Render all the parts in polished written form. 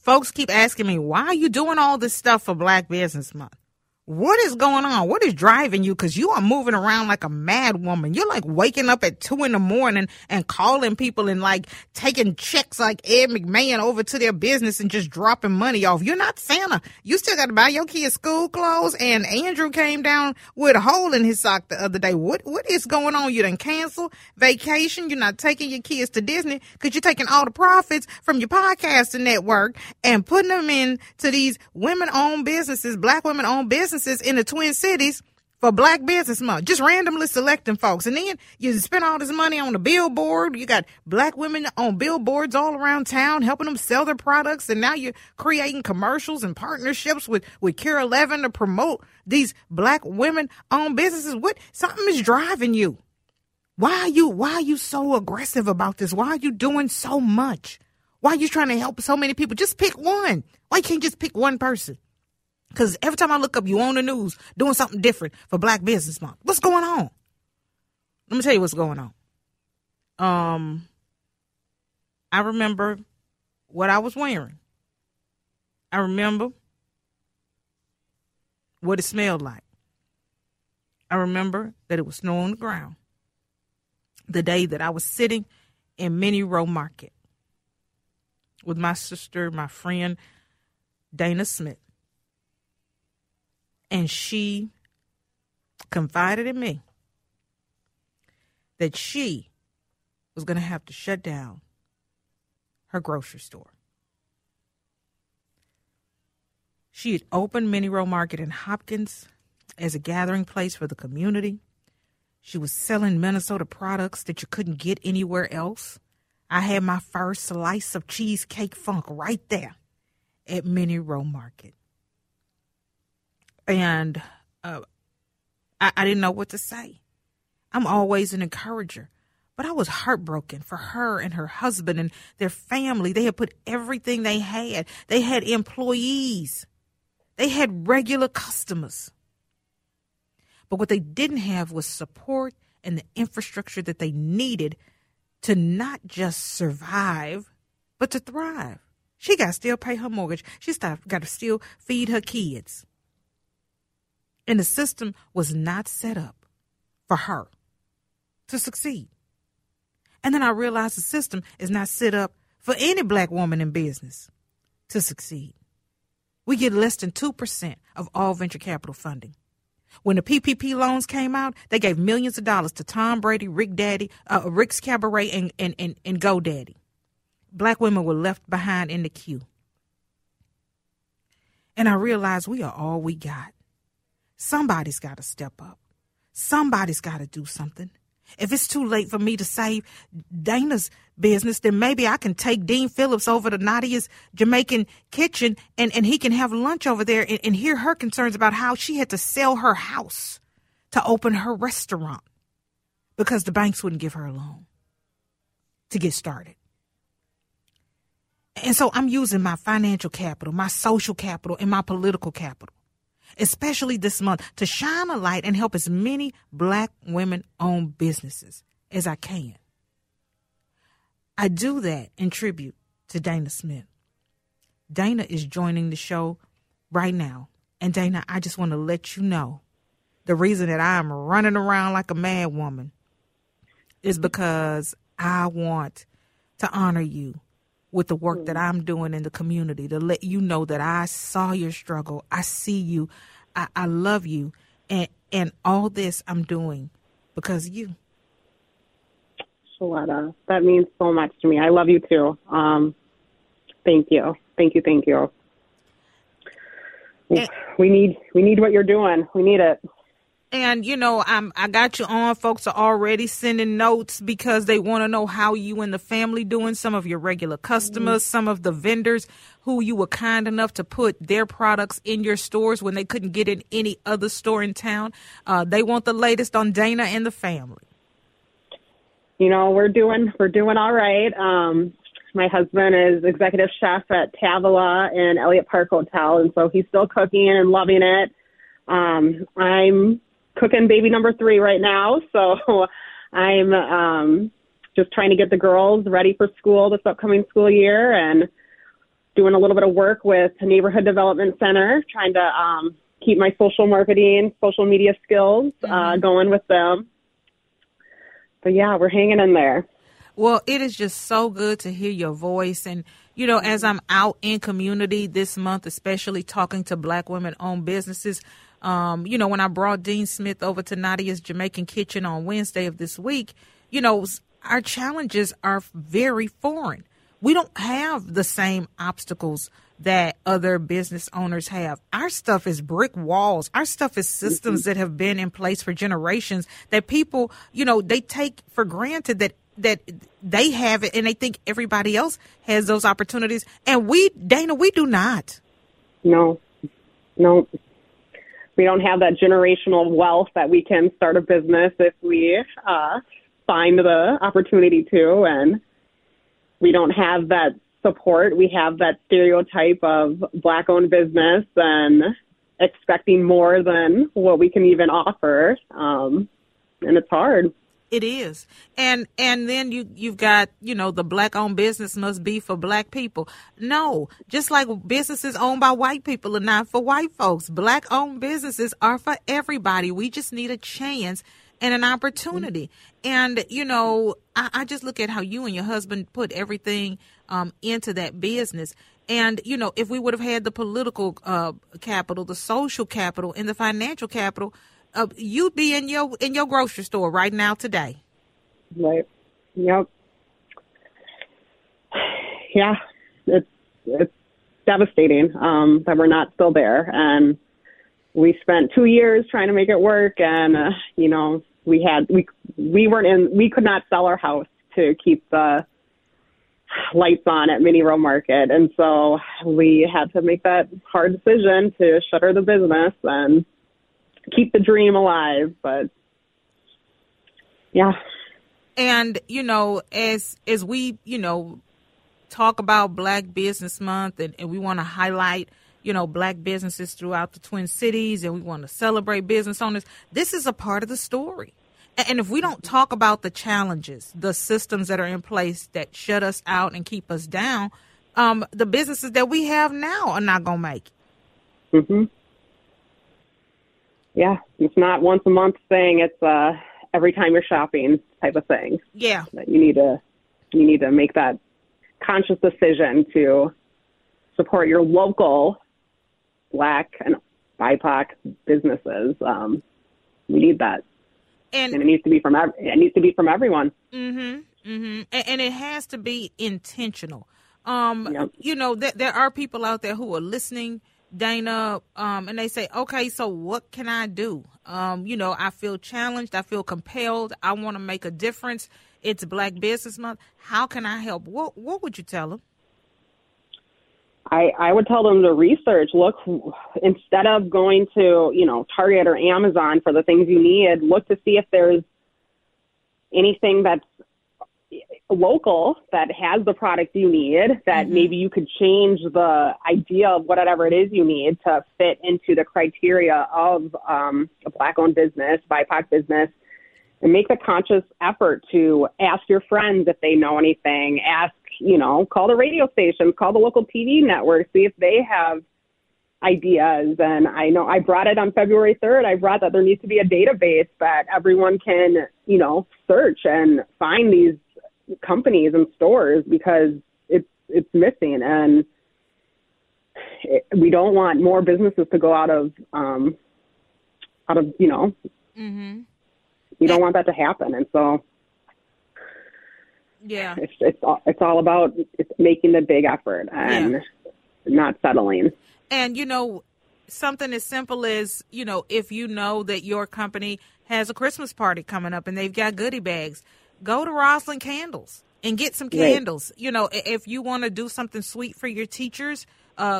folks keep asking me, why are you doing all this stuff for Black Business Month? What is going on? What is driving you? Because you are moving around like a mad woman. You're like waking up at 2 a.m. and calling people and like taking checks like Ed McMahon over to their business and just dropping money off. You're not Santa. You still got to buy your kids school clothes. And Andrew came down with a hole in his sock the other day. What is going on? You done canceled vacation. You're not taking your kids to Disney because you're taking all the profits from your podcasting network and putting them into these women-owned businesses, Black women-owned businesses in the Twin Cities for Black Business Month. Just randomly selecting folks. And then you spend all this money on the billboard. You got Black women on billboards all around town, helping them sell their products. And now you're creating commercials and partnerships with Care 11 to promote these Black women-owned businesses. Something is driving you. Why are you so aggressive about this? Why are you doing so much? Why are you trying to help so many people? Just pick one. Why you can't just pick one person? Because every time I look up, you on the news doing something different for Black Business Month. What's going on? Let me tell you what's going on. I remember what I was wearing. I remember what it smelled like. I remember that it was snow on the ground the day that I was sitting in MinnyRow Market with my sister, my friend, Dana Smith. And she confided in me that she was going to have to shut down her grocery store. She had opened MinnyRow Market in Hopkins as a gathering place for the community. She was selling Minnesota products that you couldn't get anywhere else. I had my first slice of cheesecake funk right there at MinnyRow Market. And I didn't know what to say. I'm always an encourager. But I was heartbroken for her and her husband and their family. They had put everything they had. They had employees. They had regular customers. But what they didn't have was support and the infrastructure that they needed to not just survive, but to thrive. She got to still pay her mortgage. She got to still feed her kids. And the system was not set up for her to succeed. And then I realized the system is not set up for any Black woman in business to succeed. We get less than 2% of all venture capital funding. When the PPP loans came out, they gave millions of dollars to Tom Brady, Rick's Cabaret, and GoDaddy. Black women were left behind in the queue. And I realized we are all we got. Somebody's got to step up. Somebody's got to do something. If it's too late for me to save Dana's business, then maybe I can take Dean Phillips over to Nadia's Jamaican Kitchen and he can have lunch over there and hear her concerns about how she had to sell her house to open her restaurant because the banks wouldn't give her a loan to get started. And so I'm using my financial capital, my social capital, and my political capital, especially this month, to shine a light and help as many Black women-owned businesses as I can. I do that in tribute to Dana Smith. Dana is joining the show right now. And Dana, I just want to let you know the reason that I'm running around like a mad woman is because I want to honor you with the work that I'm doing in the community, to let you know that I saw your struggle. I see you. I love you. And all this I'm doing because of you. Shaletta, that means so much to me. I love you too. Thank you. Thank you. Thank you. And we need what you're doing. We need it. And, you know, I got you on. Folks are already sending notes because they want to know how you and the family doing, some of your regular customers, some of the vendors who you were kind enough to put their products in your stores when they couldn't get in any other store in town. They want the latest on Dana and the family. You know, we're doing all right. My husband is executive chef at Tavola and Elliott Park Hotel, and so he's still cooking and loving it. I'm cooking baby number 3 right now, so I'm just trying to get the girls ready for school this upcoming school year and doing a little bit of work with Neighborhood Development Center, trying to keep my social marketing, social media skills going with them. But, yeah, we're hanging in there. Well, it is just so good to hear your voice. And, you know, as I'm out in community this month, especially talking to Black women-owned businesses, you know, when I brought Dean Smith over to Nadia's Jamaican Kitchen on Wednesday of this week, you know, our challenges are very foreign. We don't have the same obstacles that other business owners have. Our stuff is brick walls. Our stuff is systems that have been in place for generations that people, you know, they take for granted that they have it, and they think everybody else has those opportunities. And we, Dana, we do not. No. We don't have that generational wealth that we can start a business if we find the opportunity to, and we don't have that support. We have that stereotype of Black-owned business and expecting more than what we can even offer, and it's hard. It is. And then you've got, you know, the Black-owned business must be for Black people. No, just like businesses owned by white people are not for white folks. Black-owned businesses are for everybody. We just need a chance and an opportunity. And, you know, I just look at how you and your husband put everything into that business. And, you know, if we would have had the political capital, the social capital, and the financial capital, you'd be in your grocery store right now today. Right. Yep. Yeah. It's devastating that we're not still there. And we spent 2 years trying to make it work. And, you know, we could not sell our house to keep the lights on at MinnyRow Market. And so we had to make that hard decision to shutter the business and keep the dream alive. But yeah. And, you know, as we, you know, talk about Black Business Month, and we want to highlight, you know, Black businesses throughout the Twin Cities, and we want to celebrate business owners, this is a part of the story. And if we don't talk about the challenges, the systems that are in place that shut us out and keep us down, the businesses that we have now are not going to make it. Mm-hmm. Yeah, it's not once a month thing. It's every time you're shopping type of thing. Yeah, you need to make that conscious decision to support your local Black and BIPOC businesses. We need that, and it needs to be from everyone. Mm-hmm. And it has to be intentional. Yep. You know, there are people out there who are listening, Dana, and they say, okay, so what can I do? You know, I feel challenged. I feel compelled. I want to make a difference. It's Black Business Month. How can I help? What would you tell them? I would tell them to research. Look, instead of going to, you know, Target or Amazon for the things you need, look to see if there's anything that's local that has the product you need, that maybe you could change the idea of whatever it is you need to fit into the criteria of a Black-owned business, BIPOC business, and make the conscious effort to ask your friends if they know anything. Ask, you know, call the radio stations, call the local TV network, see if they have ideas. And I know I brought it on February 3rd. I brought that there needs to be a database that everyone can, you know, search and find these companies and stores, because it's missing, and we don't want more businesses to go out of you know, we don't want that to happen. And so yeah, it's all about making the big effort and not settling. And you know, something as simple as, you know, if you know that your company has a Christmas party coming up and they've got goodie bags, go to Roslyn Candles and get some candles. Right. You know, if you want to do something sweet for your teachers,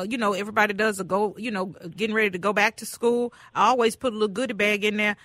you know, everybody does you know, getting ready to go back to school. I always put a little goodie bag in there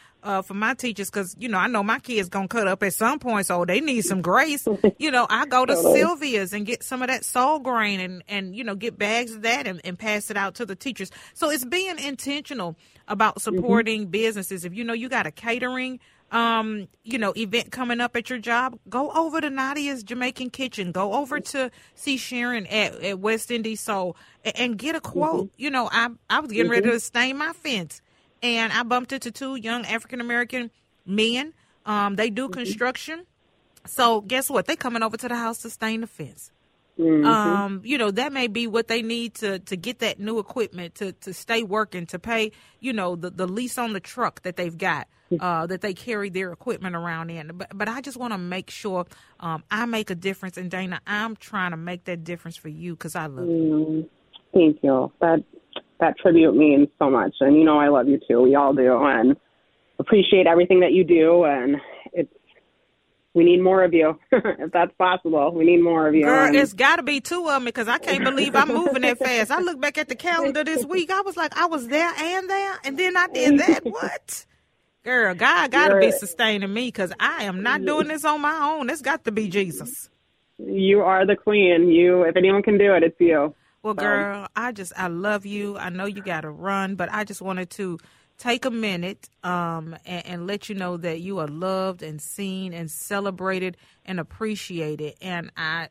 for my teachers, because, you know, I know my kids going to cut up at some point, so they need some grace. You know, I go to Sylvia's and get some of that soul grain and you know, get bags of that and pass it out to the teachers. So it's being intentional about supporting businesses. If you know you got a catering event coming up at your job, go over to Nadia's Jamaican Kitchen. Go over to see Sharon at West Indy Soul and get a quote. Mm-hmm. You know, I was getting ready to stain my fence, and I bumped into two young African-American men. They do construction. So guess what? They coming over to the house to stain the fence. Mm-hmm. That may be what they need to get that new equipment, to stay working, to pay, the lease on the truck that they've got, that they carry their equipment around in. But I just want to make sure I make a difference. And, Dana, I'm trying to make that difference for you because I love you. Thank you. That tribute means so much. And, I love you, too. We all do. And appreciate everything that you do. And it's. We need more of you, if that's possible. We need more of you. Girl, it's got to be two of me because I can't believe I'm moving that fast. I look back at the calendar this week. I was like, I was there, and then I did that. What? Girl, God got to be sustaining me because I am not doing this on my own. It's got to be Jesus. You are the queen. You, if anyone can do it, it's you. Well, girl, I love you. I know you got to run, but I just wanted to take a minute and let you know that you are loved and seen and celebrated and appreciated. And I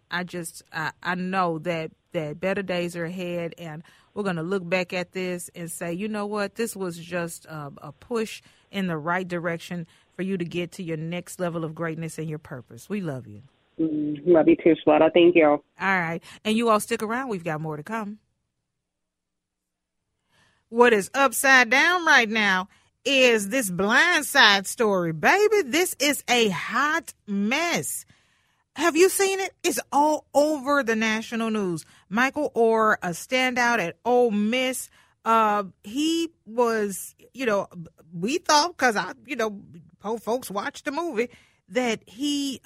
know that better days are ahead, and we're going to look back at this and say, you know what, this was just a push in the right direction for you to get to your next level of greatness and your purpose. We love you. Love you too, Shaletta. Thank you. All right. And you all stick around. We've got more to come. What is upside down right now is this Blind Side story. Baby, this is a hot mess. Have you seen it? It's all over the national news. Michael Orr, a standout at Ole Miss, he was, we thought, because folks watched the movie, that he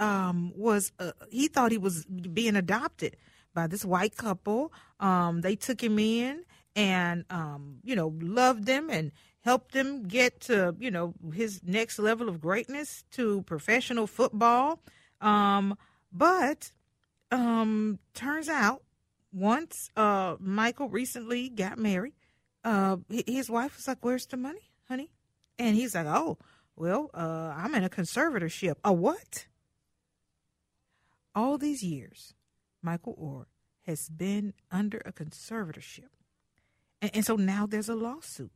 he thought he was being adopted by this white couple. They took him in. And, loved them and helped them get to, his next level of greatness, to professional football. But turns out once Michael recently got married, his wife was like, "Where's the money, honey?" And he's like, "Oh, well, I'm in a conservatorship." A what? All these years, Michael Orr has been under a conservatorship. And so now there's a lawsuit.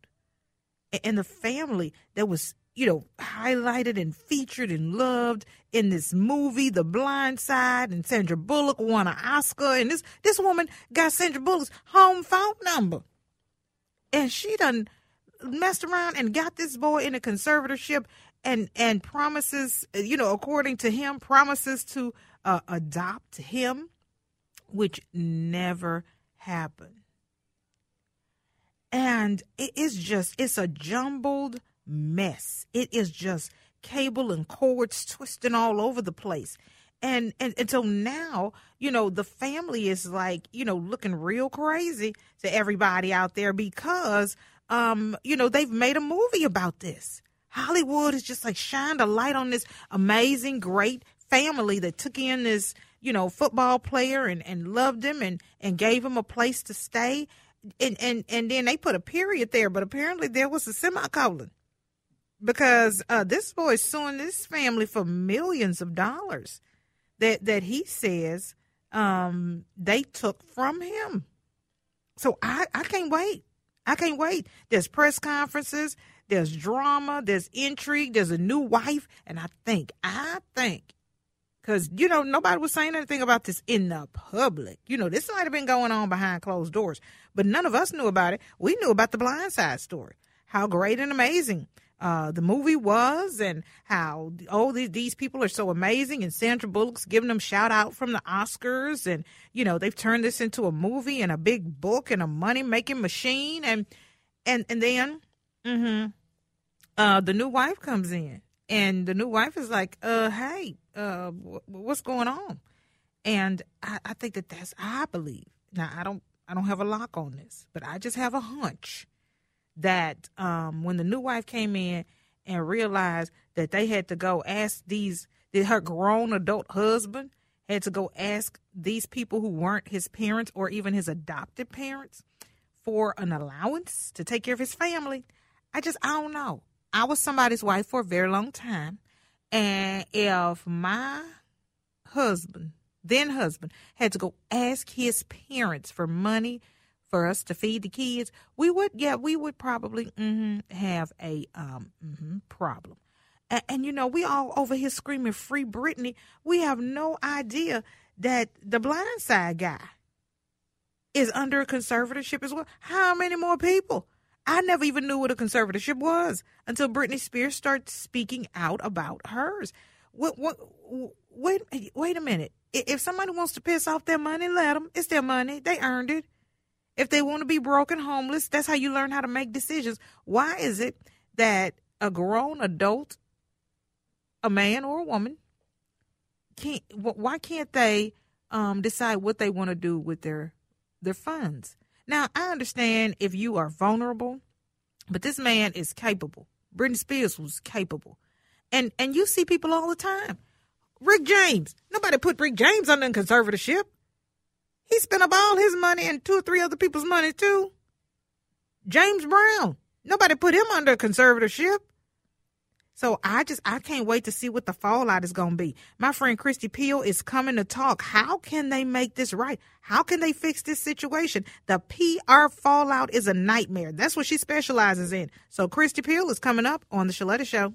And the family that was, highlighted and featured and loved in this movie, The Blind Side, and Sandra Bullock won an Oscar. And this woman got Sandra Bullock's home phone number. And she done messed around and got this boy in a conservatorship and promises, according to him, promises to adopt him, which never happened. And it's a jumbled mess. It is just cable and cords twisting all over the place. And so now, the family is like, looking real crazy to everybody out there because, they've made a movie about this. Hollywood has just like shined a light on this amazing, great family that took in this, football player and loved him and gave him a place to stay. And then they put a period there, but apparently there was a semicolon because this boy is suing this family for millions of dollars that he says they took from him. So I can't wait. I can't wait. There's press conferences. There's drama. There's intrigue. There's a new wife. And I think because, nobody was saying anything about this in the public. This might have been going on behind closed doors, but none of us knew about it. We knew about the Blind Side story, how great and amazing the movie was and how these people are so amazing. And Sandra Bullock's giving them shout out from the Oscars. And, they've turned this into a movie and a big book and a money-making machine. And then the new wife comes in. And the new wife is like, hey, what's going on? And I think I believe. Now, I don't have a lock on this, but I just have a hunch that when the new wife came in and realized that they had to go ask that her grown adult husband had to go ask these people who weren't his parents or even his adopted parents for an allowance to take care of his family. I don't know. I was somebody's wife for a very long time, and if my husband, then husband, had to go ask his parents for money for us to feed the kids, we would probably have a problem. And, you know, we all over here screaming free Britney. We have no idea that the Blind Side guy is under a conservatorship as well. How many more people? I never even knew what a conservatorship was until Britney Spears started speaking out about hers. Wait a minute. If somebody wants to piss off their money, let them. It's their money. They earned it. If they want to be broke and homeless, that's how you learn how to make decisions. Why is it that a grown adult, a man or a woman, why can't they decide what they want to do with their funds? Now, I understand if you are vulnerable, but this man is capable. Britney Spears was capable. And you see people all the time. Rick James. Nobody put Rick James under conservatorship. He spent up all his money and two or three other people's money, too. James Brown. Nobody put him under conservatorship. So I can't wait to see what the fallout is going to be. My friend Christy Peel is coming to talk. How can they make this right? How can they fix this situation? The PR fallout is a nightmare. That's what she specializes in. So Christy Peel is coming up on The Shaletta Show.